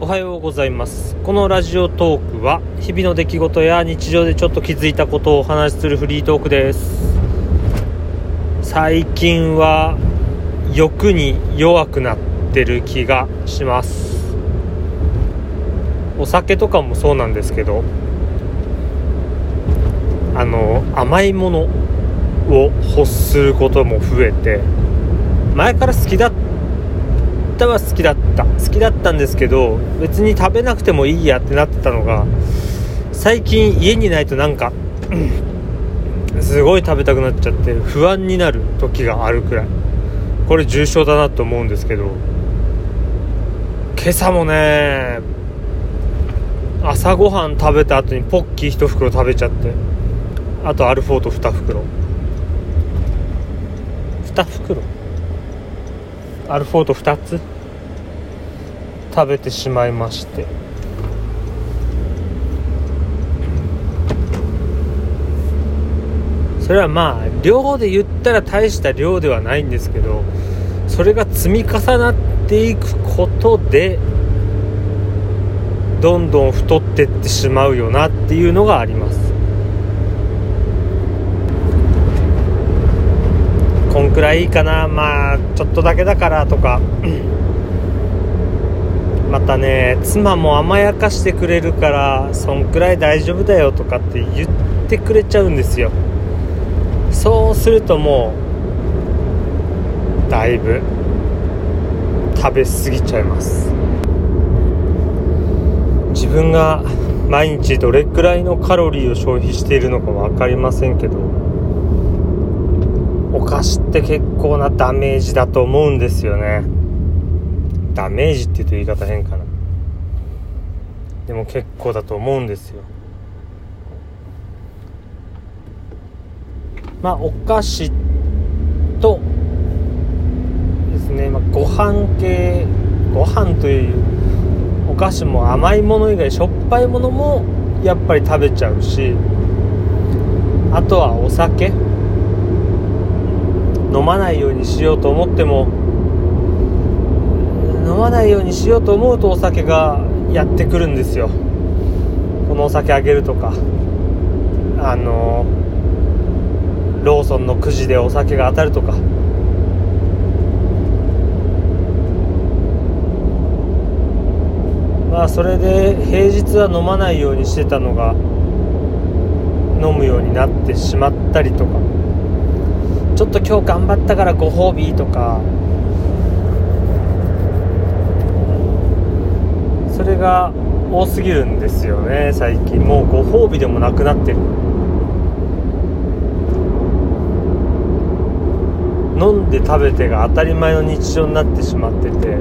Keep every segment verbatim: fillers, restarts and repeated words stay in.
おはようございます。このラジオトークは日々の出来事や日常でちょっと気づいたことをお話しするフリートークです。最近は欲に弱くなってる気がします。お酒とかもそうなんですけど、あの甘いものを欲することも増えて、前から好きだったは好きだった好きだったんですけど、別に食べなくてもいいやってなってたのが、最近家にないとなんかすごい食べたくなっちゃって不安になる時があるくらい、これ重症だなと思うんですけど、今朝もね朝ごはん食べた後にポッキー一袋食べちゃって、あとアルフォート二袋二袋アルフォートふたつ食べてしまいまして、それはまあ量で言ったら大した量ではないんですけど、それが積み重なっていくことでどんどん太ってってしまうよなっていうのがあります。こんくらいいいかな、まあちょっとだけだからとかまたね、妻も甘やかしてくれるからそんくらい大丈夫だよとかって言ってくれちゃうんですよ。そうするともうだいぶ食べ過ぎちゃいます。自分が毎日どれくらいのカロリーを消費しているのか分かりませんけど、お菓子って結構なダメージだと思うんですよね。ダメージって言うと言い方変かな。でも結構だと思うんですよ。まあお菓子とですね、まあ、ご飯系、ご飯というお菓子も甘いもの以外しょっぱいものもやっぱり食べちゃうし、あとはお酒飲まないようにしようと思っても飲まないようにしようと思うとお酒がやってくるんですよ。このお酒あげるとか、あのローソンのくじでお酒が当たるとか、まあそれで平日は飲まないようにしてたのが飲むようになってしまったりとか、ちょっと今日頑張ったからご褒美とか、それが多すぎるんですよね。最近もうご褒美でもなくなってる。飲んで食べてが当たり前の日常になってしまってて、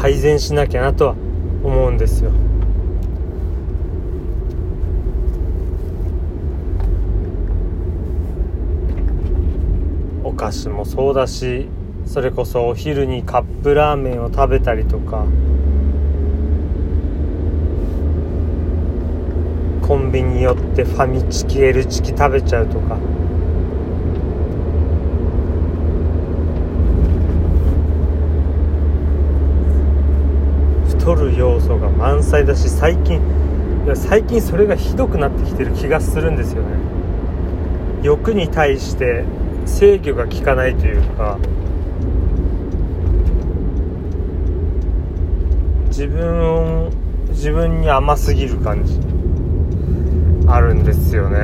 改善しなきゃなとは思うんですよ。お菓子もそうだし、それこそお昼にカップラーメンを食べたりとか、コンビニ寄ってファミチキ、Lチキ食べちゃうとか、取る要素が満載だし、最近いや最近それがひどくなってきてる気がするんですよね。欲に対して制御が効かないというか、自分自分に甘すぎる感じあるんですよね。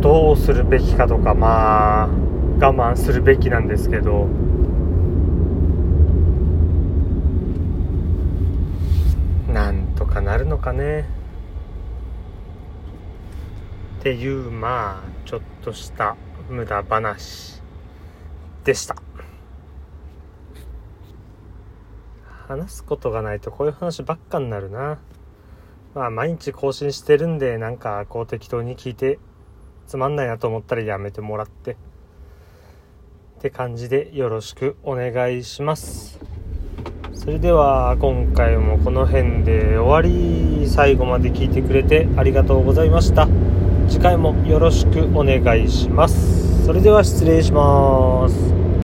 どうするべきかとか、まあ我慢するべきなんですけど、なんとかなるのかねっていう、まあちょっとした無駄話でした。話すことがないとこういう話ばっかになるな。まあ毎日更新してるんで、なんかこう適当に聞いてつまんないなと思ったらやめてもらってっって感じでよろしくお願いします。それでは今回もこの辺で終わり、最後まで聞いてくれてありがとうございました。次回もよろしくお願いします。それでは失礼します。